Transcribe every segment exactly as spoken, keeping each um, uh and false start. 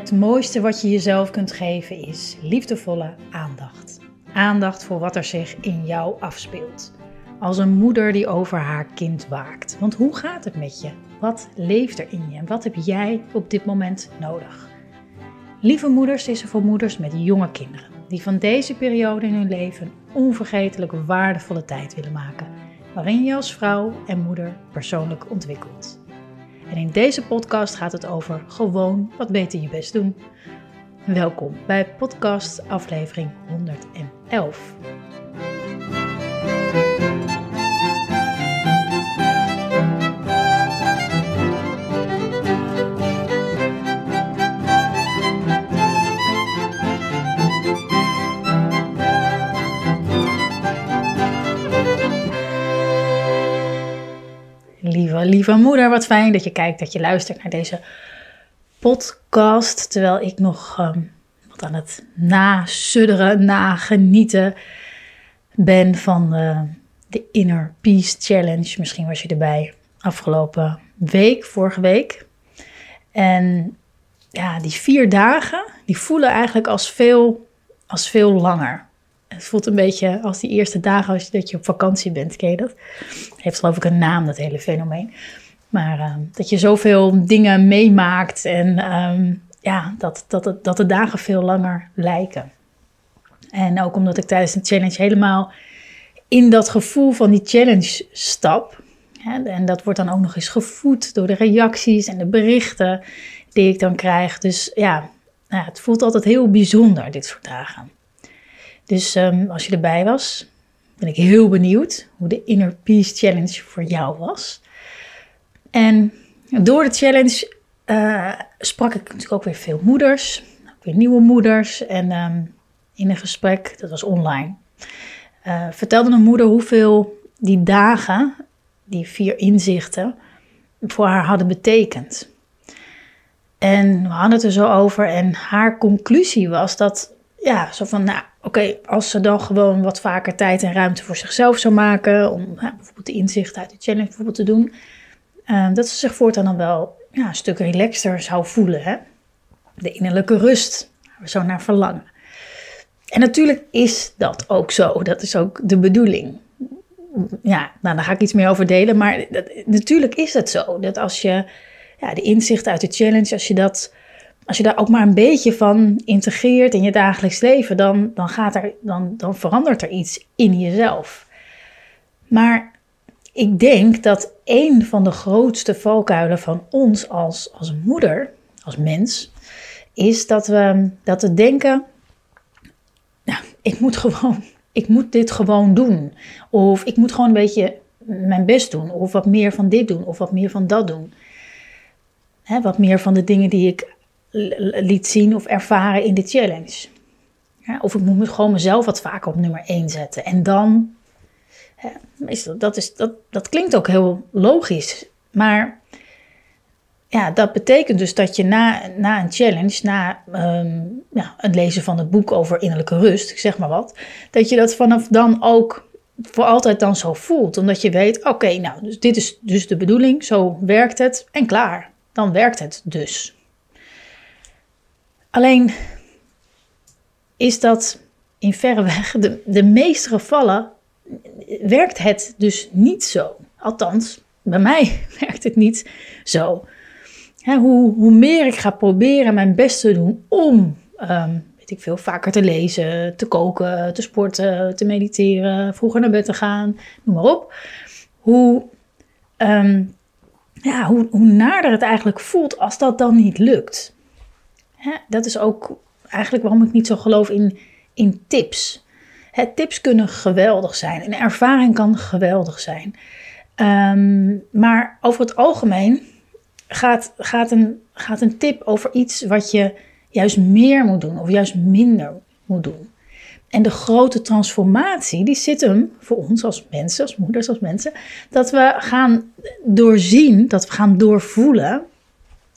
Het mooiste wat je jezelf kunt geven is liefdevolle aandacht. Aandacht voor wat er zich in jou afspeelt. Als een moeder die over haar kind waakt. Want hoe gaat het met je? Wat leeft er in je? En wat heb jij op dit moment nodig? Lieve Moeders is er voor moeders met jonge kinderen. Die van deze periode in hun leven een onvergetelijk waardevolle tijd willen maken. Waarin je als vrouw en moeder persoonlijk ontwikkelt. En in deze podcast gaat het over gewoon wat beter je best doen. Welkom bij podcast aflevering honderd elf. Lieve, lieve moeder, wat fijn dat je kijkt, dat je luistert naar deze podcast. Terwijl ik nog um, wat aan het nasudderen, nagenieten ben van uh, de Inner Peace Challenge. Misschien was je erbij afgelopen week, vorige week. En ja, die vier dagen, die voelen eigenlijk als veel, als veel langer. Het voelt een beetje als die eerste dagen als je, dat je op vakantie bent, ken je dat? Heeft geloof ik een naam, dat hele fenomeen. Maar uh, dat je zoveel dingen meemaakt en um, ja, dat, dat, dat de dagen veel langer lijken. En ook omdat ik tijdens de challenge helemaal in dat gevoel van die challenge stap. Hè, en dat wordt dan ook nog eens gevoed door de reacties en de berichten die ik dan krijg. Dus ja, ja het voelt altijd heel bijzonder, dit soort dagen. Dus um, als je erbij was, ben ik heel benieuwd hoe de Inner Peace Challenge voor jou was. En door de challenge uh, sprak ik natuurlijk ook weer veel moeders, ook weer nieuwe moeders. En um, in een gesprek, dat was online, uh, vertelde een moeder hoeveel die dagen, die vier inzichten, voor haar hadden betekend. En we hadden het er zo over en haar conclusie was dat, ja, zo van, nou, oké, okay, als ze dan gewoon wat vaker tijd en ruimte voor zichzelf zou maken, om nou, bijvoorbeeld de inzichten uit de challenge bijvoorbeeld te doen, uh, dat ze zich voortaan dan wel ja, een stuk relaxter zou voelen. Hè? De innerlijke rust, waar we zo naar verlangen. En natuurlijk is dat ook zo, dat is ook de bedoeling. Ja, nou, daar ga ik iets meer over delen, maar dat, natuurlijk is het zo, dat als je ja, de inzichten uit de challenge, als je dat... Als je daar ook maar een beetje van integreert in je dagelijks leven, dan, dan, gaat er, dan, dan verandert er iets in jezelf. Maar ik denk dat een van de grootste valkuilen van ons als, als moeder, als mens, is dat we, dat we denken, nou, ik moet gewoon, ik moet dit gewoon doen. Of ik moet gewoon een beetje mijn best doen. Of wat meer van dit doen. Of wat meer van dat doen. Hè, wat meer van de dingen die ik liet zien of ervaren in de challenge. Ja, of ik moet gewoon mezelf wat vaker op nummer één zetten. En dan, ja, meestal, dat, is, dat, dat klinkt ook heel logisch. Maar ja, dat betekent dus dat je na, na een challenge, na um, ja, het lezen van het boek over innerlijke rust, ik zeg maar wat, dat je dat vanaf dan ook voor altijd dan zo voelt. Omdat je weet, oké, okay, nou, dus dit is dus de bedoeling, zo werkt het en klaar. Dan werkt het dus. Alleen is dat in verreweg de, de meeste gevallen werkt het dus niet zo. Althans, bij mij werkt het niet zo. Hè, hoe, hoe meer ik ga proberen mijn best te doen om, um, weet ik veel, vaker te lezen, te koken, te sporten, te mediteren, vroeger naar bed te gaan, noem maar op. Hoe, um, ja, hoe, hoe naarder het eigenlijk voelt als dat dan niet lukt. Ja, dat is ook eigenlijk waarom ik niet zo geloof in, in tips. Hè, tips kunnen geweldig zijn. Een ervaring kan geweldig zijn. Um, maar over het algemeen gaat, gaat, een, gaat een tip over iets wat je juist meer moet doen. Of juist minder moet doen. En de grote transformatie die zit hem voor ons als mensen, als moeders, als mensen. Dat we gaan doorzien, dat we gaan doorvoelen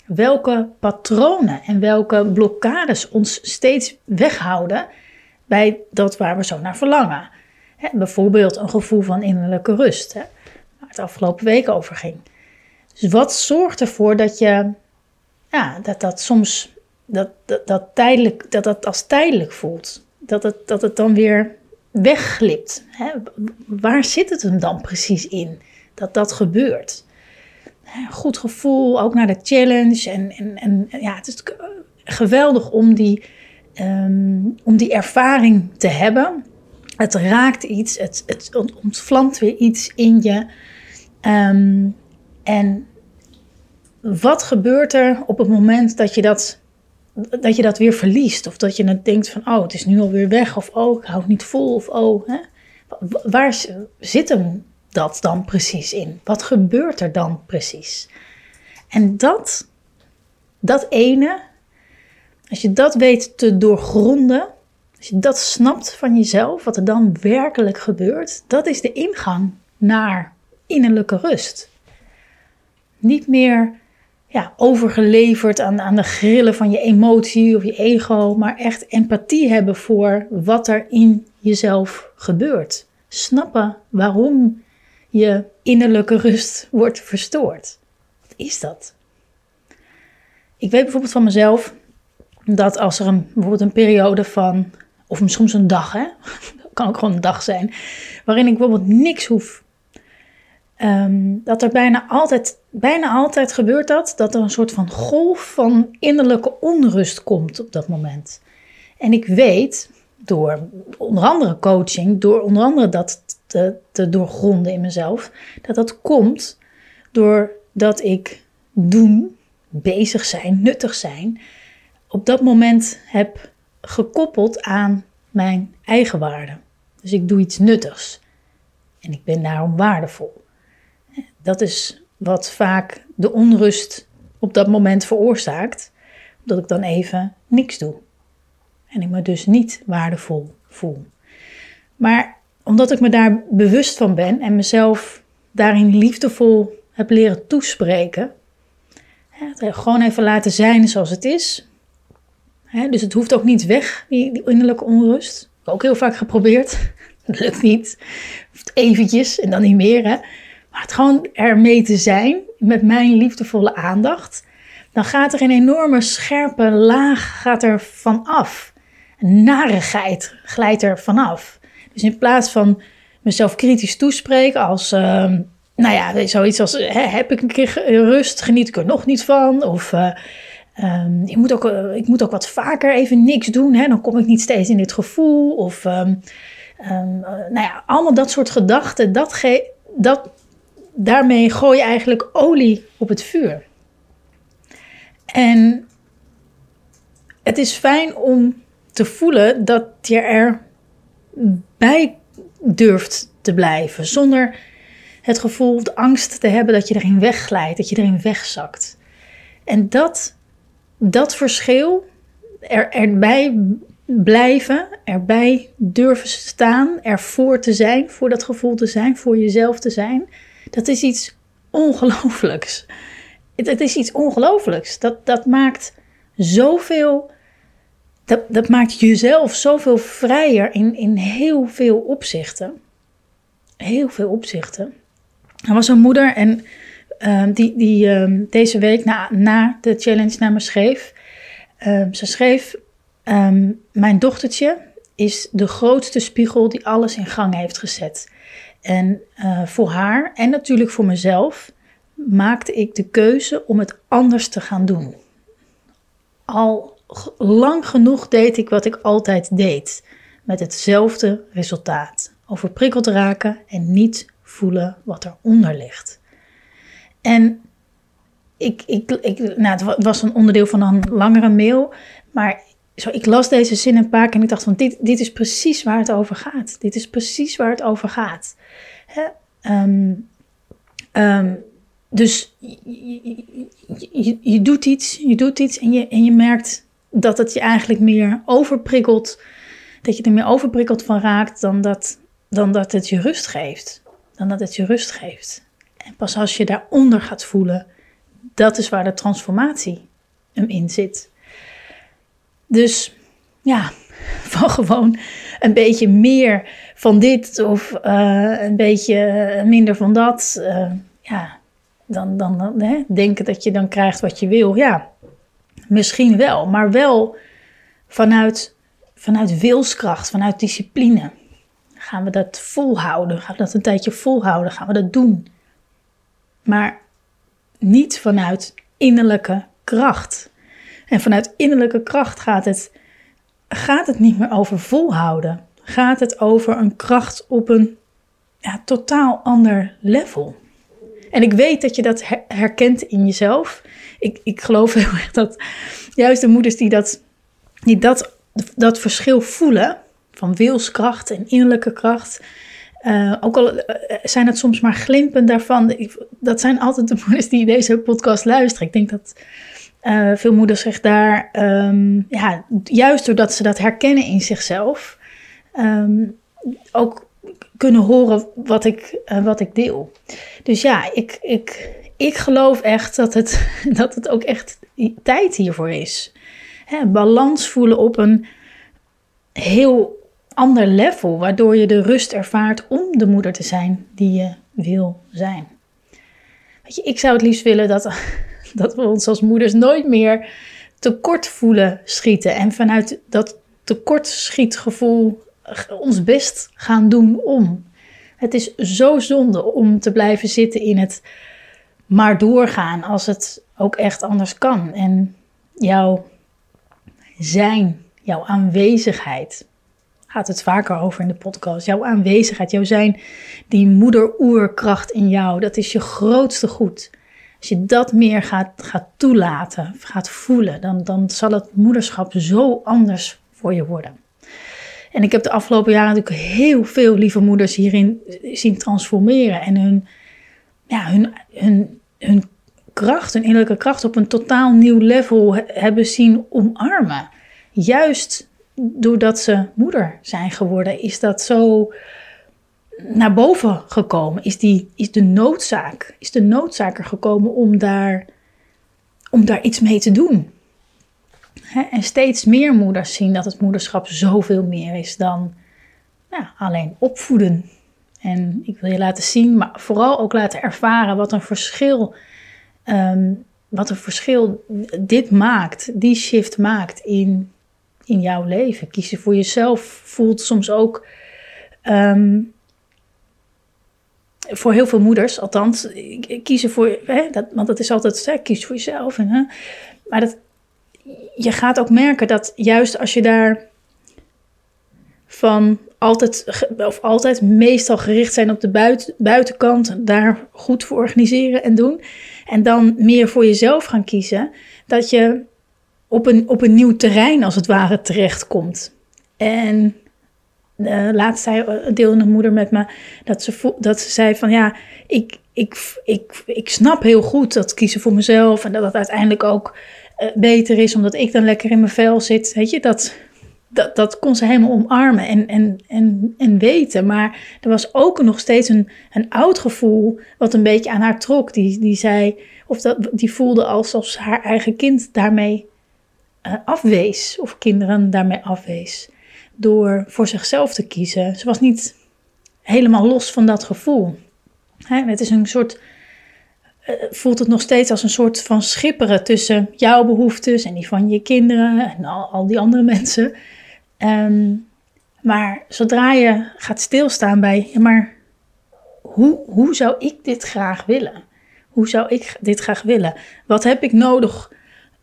welke patronen en welke blokkades ons steeds weghouden bij dat waar we zo naar verlangen. He, bijvoorbeeld een gevoel van innerlijke rust, he, waar het afgelopen week over ging. Dus wat zorgt ervoor dat je, ja, dat dat soms dat dat, dat, tijdelijk, dat dat als tijdelijk voelt. Dat het, dat het dan weer wegglipt. Hè? Waar zit het hem dan precies in? Dat dat gebeurt. Goed gevoel, ook naar de challenge. En, en, en ja, het is geweldig om die, um, om die ervaring te hebben. Het raakt iets, het, het ontvlamt weer iets in je. Um, en wat gebeurt er op het moment dat je dat, dat je dat weer verliest? Of dat je dan denkt van, oh, het is nu alweer weg. Of, oh, ik hou het niet vol. Of, oh, hè? Waar zit hem dat dan precies in? Wat gebeurt er dan precies? En dat, dat ene, als je dat weet te doorgronden, als je dat snapt van jezelf, wat er dan werkelijk gebeurt, dat is de ingang naar innerlijke rust. Niet meer ja, overgeleverd aan, aan de grillen van je emotie of je ego, maar echt empathie hebben voor wat er in jezelf gebeurt. Snappen waarom je innerlijke rust wordt verstoord. Wat is dat? Ik weet bijvoorbeeld van mezelf dat als er een, bijvoorbeeld een periode van, of soms een dag, hè, kan ook gewoon een dag zijn, waarin ik bijvoorbeeld niks hoef. Um, dat er bijna altijd, bijna altijd gebeurt dat, dat er een soort van golf van innerlijke onrust komt op dat moment. En ik weet, door onder andere coaching, door onder andere dat te, te doorgronden in mezelf, dat dat komt doordat ik doen, bezig zijn, nuttig zijn, op dat moment heb gekoppeld aan mijn eigen waarde. Dus ik doe iets nuttigs en ik ben daarom waardevol. Dat is wat vaak de onrust op dat moment veroorzaakt, omdat ik dan even niks doe. En ik me dus niet waardevol voel. Maar omdat ik me daar bewust van ben en mezelf daarin liefdevol heb leren toespreken. Hè, gewoon even laten zijn zoals het is. Hè, dus het hoeft ook niet weg, die, die innerlijke onrust. Ik heb ook heel vaak geprobeerd. Dat lukt niet. Of eventjes en dan niet meer. Hè. Maar het gewoon ermee te zijn, met mijn liefdevolle aandacht. Dan gaat er een enorme scherpe laag gaat er vanaf. Een narigheid glijdt er vanaf. Dus in plaats van mezelf kritisch toespreken als, uh, nou ja, zoiets als, hè, heb ik een keer rust, geniet ik er nog niet van. Of uh, um, ik, moet ook, uh, ik moet ook wat vaker even niks doen, hè, dan kom ik niet steeds in dit gevoel. Of, um, um, uh, nou ja, allemaal dat soort gedachten, dat ge- dat, daarmee gooi je eigenlijk olie op het vuur. En het is fijn om te voelen dat je erbij durft te blijven. Zonder het gevoel of de angst te hebben dat je erin wegglijdt, dat je erin wegzakt. En dat, dat verschil, er, erbij blijven, erbij durven staan, ervoor te zijn, voor dat gevoel te zijn, voor jezelf te zijn. Dat is iets ongelooflijks. Het, het is iets ongelooflijks. Dat, dat maakt zoveel. Dat, dat maakt jezelf zoveel vrijer in, in heel veel opzichten. Heel veel opzichten. Er was een moeder en, uh, die, die uh, deze week na, na de challenge naar me schreef. Uh, ze schreef: um, mijn dochtertje is de grootste spiegel die alles in gang heeft gezet. En uh, voor haar en natuurlijk voor mezelf maakte ik de keuze om het anders te gaan doen. Al lang genoeg deed ik wat ik altijd deed, met hetzelfde resultaat. Overprikkeld raken en niet voelen wat eronder ligt. En ik, ik, ik, nou, het was een onderdeel van een langere mail, maar zo, ik las deze zin een paar keer en ik dacht van dit, dit is precies waar het over gaat. Dit is precies waar het over gaat. Hè? Um, um, Dus je, je, je doet iets, je doet iets en je, en je merkt dat het je eigenlijk meer overprikkelt. Dat je er meer overprikkeld van raakt dan dat, dan dat het je rust geeft. Dan dat het je rust geeft. En pas als je daaronder gaat voelen, dat is waar de transformatie hem in zit. Dus ja, van gewoon een beetje meer van dit of uh, een beetje minder van dat. Uh, ja... Dan, dan, dan hè, denken dat je dan krijgt wat je wil. Ja, Misschien wel, maar wel vanuit, vanuit wilskracht, vanuit discipline. Gaan we dat volhouden? Gaan we dat een tijdje volhouden? Gaan we dat doen? Maar niet vanuit innerlijke kracht. En vanuit innerlijke kracht gaat het, gaat het niet meer over volhouden. Gaat het over een kracht op een ja, totaal ander level. En ik weet dat je dat herkent in jezelf. Ik, ik geloof heel erg dat juist de moeders die dat, die dat, dat verschil voelen... van wilskracht en innerlijke kracht. Uh, ook al uh, zijn het soms maar glimpen daarvan. Ik, dat zijn altijd de moeders die deze podcast luisteren. Ik denk dat uh, veel moeders zich daar... Um, ja, juist doordat ze dat herkennen in zichzelf... Um, ook kunnen horen wat ik, uh, wat ik deel. Dus ja, ik, ik, ik geloof echt dat het, dat het ook echt tijd hiervoor is. Hè, balans voelen op een... heel ander level, waardoor je de rust ervaart om de moeder te zijn die je wil zijn. Weet je, ik zou het liefst willen dat, dat we ons als moeders nooit meer tekort voelen schieten. En vanuit dat tekortschietgevoel ons best gaan doen om. Het is zo zonde om te blijven zitten in het maar doorgaan als het ook echt anders kan. En jouw zijn... Jouw aanwezigheid, gaat het vaker over in de podcast. Jouw aanwezigheid, jouw zijn, die moeder-oerkracht in jou, dat is je grootste goed. Als je dat meer gaat, gaat toelaten, gaat voelen, dan, dan zal het moederschap zo anders voor je worden. En ik heb de afgelopen jaren natuurlijk heel veel lieve moeders hierin zien transformeren. En hun, ja, hun, hun, hun kracht, hun innerlijke kracht op een totaal nieuw level hebben zien omarmen. Juist doordat ze moeder zijn geworden, is dat zo naar boven gekomen. Is, die, is, de, noodzaak, is de noodzaak er gekomen om daar, om daar iets mee te doen. Hè? En steeds meer moeders zien dat het moederschap zoveel meer is dan ja, alleen opvoeden. En ik wil je laten zien, maar vooral ook laten ervaren wat een verschil... Um, Wat een verschil dit maakt, die shift maakt in, in jouw leven. Kiezen voor jezelf voelt soms ook, um, voor heel veel moeders althans, kiezen voor, hè, dat, want dat is altijd, hè, kies voor jezelf. En, hè, maar dat, je gaat ook merken dat juist als je daar van altijd, of altijd meestal gericht zijn op de buiten, buitenkant, daar goed voor organiseren en doen... En dan meer voor jezelf gaan kiezen. Dat je op een, op een nieuw terrein als het ware terechtkomt. En uh, laatst zei een deelende moeder met me. Dat ze, dat ze zei van ja, ik, ik, ik, ik snap heel goed dat kiezen voor mezelf. En dat dat uiteindelijk ook uh, beter is. Omdat ik dan lekker in mijn vel zit. Weet je, dat, dat, dat kon ze helemaal omarmen en, en, en, en weten. Maar er was ook nog steeds een, een oud gevoel wat een beetje aan haar trok. Die, die, zei, of dat, die voelde alsof ze haar eigen kind daarmee uh, afwees. Of kinderen daarmee afwees. Door voor zichzelf te kiezen. Ze was niet helemaal los van dat gevoel. Hè? Het is een soort... Uh, voelt het nog steeds als een soort van schipperen tussen jouw behoeftes en die van je kinderen en al, al die andere mensen. Um, maar zodra je gaat stilstaan bij, ja, maar hoe, hoe zou ik dit graag willen? Hoe zou ik dit graag willen? Wat heb ik nodig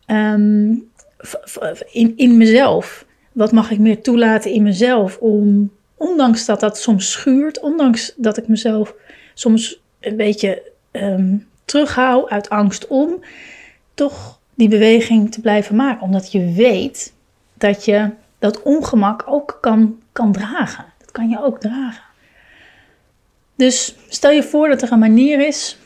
um, v- v- in, in mezelf? Wat mag ik meer toelaten in mezelf? Om, ondanks dat dat soms schuurt, ondanks dat ik mezelf soms een beetje... Um, terughoud uit angst om toch die beweging te blijven maken. Omdat je weet dat je dat ongemak ook kan, kan dragen. Dat kan je ook dragen. Dus stel je voor dat er een manier is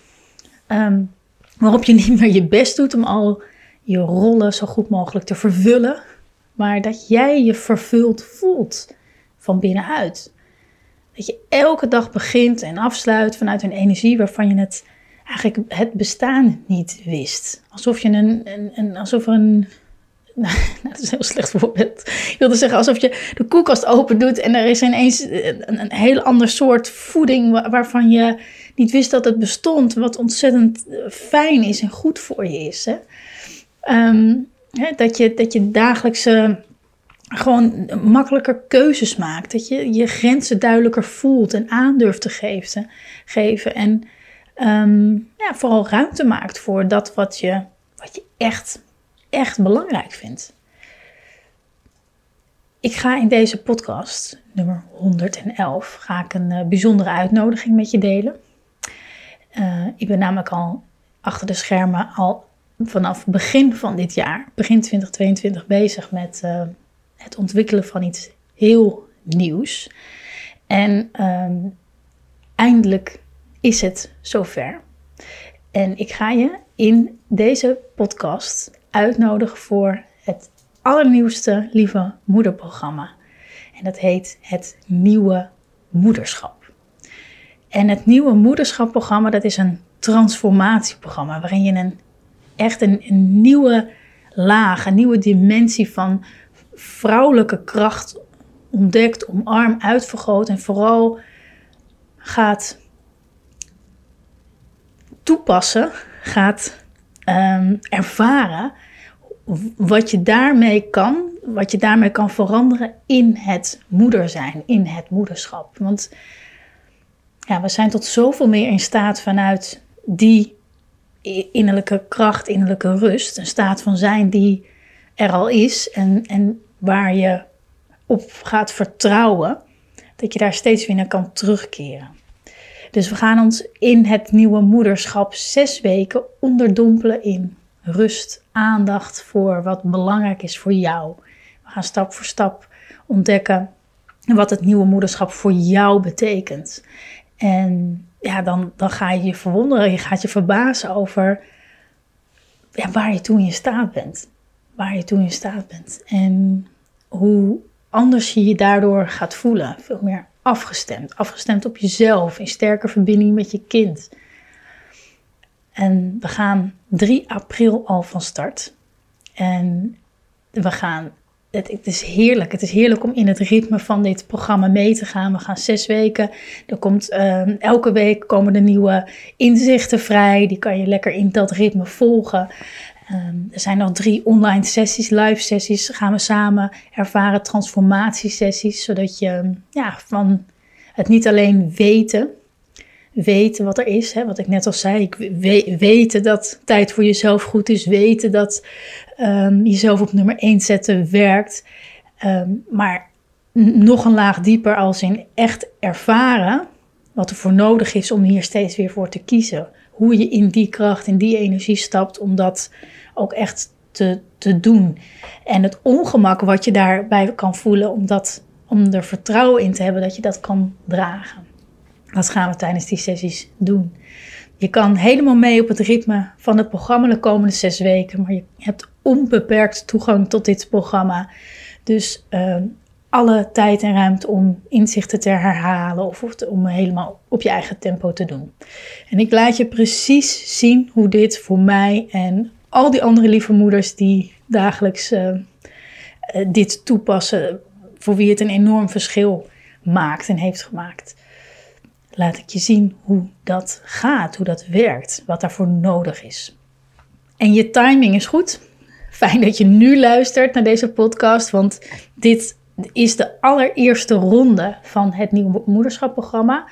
um, waarop je niet meer je best doet om al je rollen zo goed mogelijk te vervullen. Maar dat jij je vervuld voelt van binnenuit. Dat je elke dag begint en afsluit vanuit een energie waarvan je het... eigenlijk het bestaan niet wist. Alsof je een... een, een alsof een... Nou, dat is een heel slecht voorbeeld. Ik wilde zeggen, alsof je de koelkast open doet... en er is ineens een, een heel ander soort voeding... Waar, waarvan je niet wist dat het bestond... wat ontzettend fijn is en goed voor je is. Hè? Um, Hè, dat je, dat je dagelijkse gewoon makkelijker keuzes maakt. Dat je je grenzen duidelijker voelt en aandurft te geven. geven en um, ja, vooral ruimte maakt voor dat wat je, wat je echt, echt belangrijk vindt. Ik ga in deze podcast, nummer honderd elf, ga ik een uh, bijzondere uitnodiging met je delen. Uh, ik ben namelijk al achter de schermen al vanaf begin van dit jaar, begin twintig tweeëntwintig, bezig met uh, het ontwikkelen van iets heel nieuws. En um, eindelijk is het zover. En ik ga je in deze podcast uitnodigen voor het allernieuwste Lieve Moederprogramma. En dat heet Het Nieuwe Moederschap. En het Nieuwe Moederschapprogramma, dat is een transformatieprogramma waarin je een, echt een, een nieuwe laag, een nieuwe dimensie van vrouwelijke kracht ontdekt, omarm, uitvergroot en vooral gaat toepassen, gaat um, ervaren wat je daarmee kan, wat je daarmee kan veranderen in het moeder zijn, in het moederschap. Want ja, we zijn tot zoveel meer in staat vanuit die innerlijke kracht, innerlijke rust, een staat van zijn die er al is en, en waar je op gaat vertrouwen, dat je daar steeds weer naar kan terugkeren. Dus we gaan ons in het nieuwe moederschap zes weken onderdompelen in rust, aandacht voor wat belangrijk is voor jou. We gaan stap voor stap ontdekken wat het nieuwe moederschap voor jou betekent. En ja, dan, dan ga je je verwonderen, je gaat je verbazen over ja, waar je toe in staat bent. Waar je toe in staat bent en hoe anders je je daardoor gaat voelen. Veel meer afgestemd, afgestemd op jezelf, in sterke verbinding met je kind. En we gaan drie april al van start. En we gaan, het, het is heerlijk. Het is heerlijk om in het ritme van dit programma mee te gaan. We gaan zes weken. Er komt, uh, elke week komen er nieuwe inzichten vrij. Die kan je lekker in dat ritme volgen. Um, er zijn nog drie online sessies, live sessies. Gaan we samen ervaren, transformatiesessies. Zodat je ja, van het niet alleen weten... Weten wat er is, hè? Wat ik net al zei. Ik we- weten dat tijd voor jezelf goed is. Weten dat um, jezelf op nummer één zetten werkt. Um, maar n- nog een laag dieper als in echt ervaren wat er voor nodig is om hier steeds weer voor te kiezen. Hoe je in die kracht, in die energie stapt om dat ook echt te, te doen. En het ongemak wat je daarbij kan voelen om, dat, om er vertrouwen in te hebben dat je dat kan dragen. Dat gaan we tijdens die sessies doen. Je kan helemaal mee op het ritme van het programma de komende zes weken. Maar je hebt onbeperkt toegang tot dit programma. Dus uh, alle tijd en ruimte om inzichten te herhalen. Of, of te, om helemaal op je eigen tempo te doen. En ik laat je precies zien hoe dit voor mij en al die andere lieve moeders die dagelijks uh, uh, dit toepassen. Voor wie het een enorm verschil maakt en heeft gemaakt. Laat ik je zien hoe dat gaat, hoe dat werkt, wat daarvoor nodig is. En je timing is goed. Fijn dat je nu luistert naar deze podcast, want dit is de allereerste ronde van het Nieuwe Moederschapprogramma.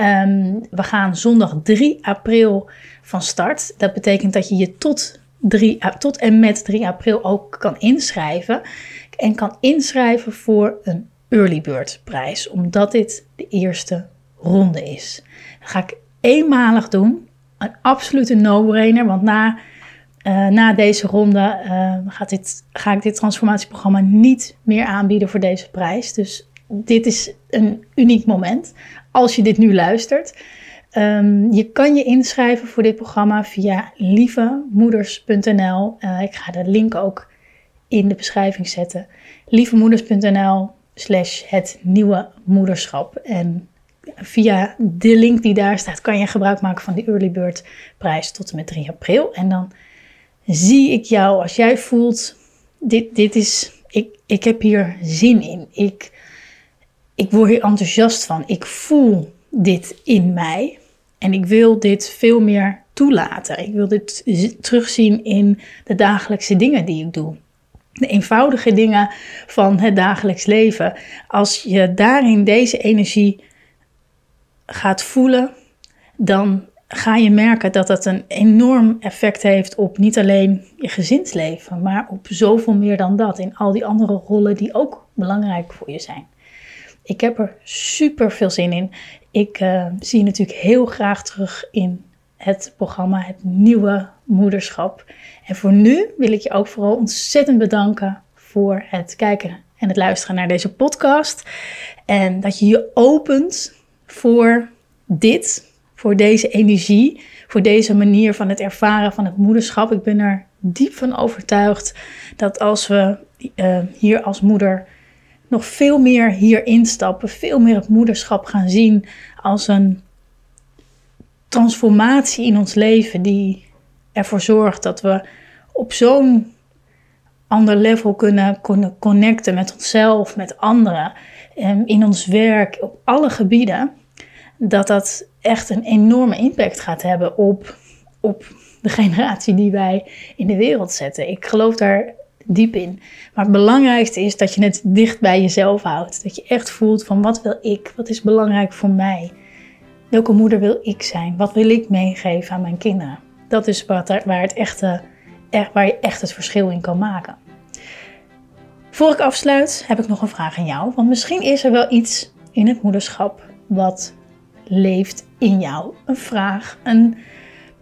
Um, we gaan zondag drie april van start. Dat betekent dat je je tot, drie, tot en met drie april ook kan inschrijven. En kan inschrijven voor een early bird prijs, omdat dit de eerste ronde is. Dat ga ik eenmalig doen. Een absolute no-brainer, want na, uh, na deze ronde uh, gaat dit, ga ik dit transformatieprogramma niet meer aanbieden voor deze prijs. Dus dit is een uniek moment als je dit nu luistert. Um, je kan je inschrijven voor dit programma via lievemoeders punt n l. Uh, ik ga de link ook in de beschrijving zetten. lievemoeders punt n l slash het nieuwe moederschap en via de link die daar staat kan je gebruik maken van de Early Bird prijs tot en met drie april. En dan zie ik jou als jij voelt, dit, dit is, ik, ik heb hier zin in. Ik, ik word hier enthousiast van. Ik voel dit in mij. En ik wil dit veel meer toelaten. Ik wil dit terugzien in de dagelijkse dingen die ik doe. De eenvoudige dingen van het dagelijks leven. Als je daarin deze energie gaat voelen, dan ga je merken dat dat een enorm effect heeft op niet alleen je gezinsleven, maar op zoveel meer dan dat. In al die andere rollen die ook belangrijk voor je zijn. Ik heb er super veel zin in. Ik uh, zie je natuurlijk heel graag terug in het programma Het Nieuwe Moederschap. En voor nu wil ik je ook vooral ontzettend bedanken voor het kijken en het luisteren naar deze podcast. En dat je je opent voor dit, voor deze energie, voor deze manier van het ervaren van het moederschap. Ik ben er diep van overtuigd dat als we uh, hier als moeder nog veel meer hierin stappen, veel meer het moederschap gaan zien als een transformatie in ons leven die ervoor zorgt dat we op zo'n ander level kunnen connecten met onszelf, met anderen, in ons werk, op alle gebieden, dat dat echt een enorme impact gaat hebben op, op de generatie die wij in de wereld zetten. Ik geloof daar diep in. Maar het belangrijkste is dat je het dicht bij jezelf houdt. Dat je echt voelt van wat wil ik? Wat is belangrijk voor mij? Welke moeder wil ik zijn? Wat wil ik meegeven aan mijn kinderen? Dat is waar, waar, het echte, echt, waar je echt het verschil in kan maken. Voor ik afsluit heb ik nog een vraag aan jou. Want misschien is er wel iets in het moederschap wat leeft in jou. Een vraag, een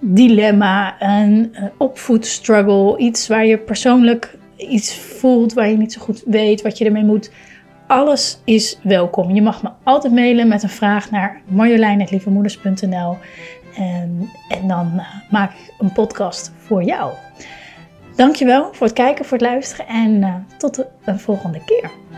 dilemma, een opvoedstruggle. Iets waar je persoonlijk iets voelt, waar je niet zo goed weet wat je ermee moet. Alles is welkom. Je mag me altijd mailen met een vraag naar marjolein punt lieve moeders punt n l en, en dan uh, maak ik een podcast voor jou. Dankjewel voor het kijken, voor het luisteren en uh, tot de, een volgende keer.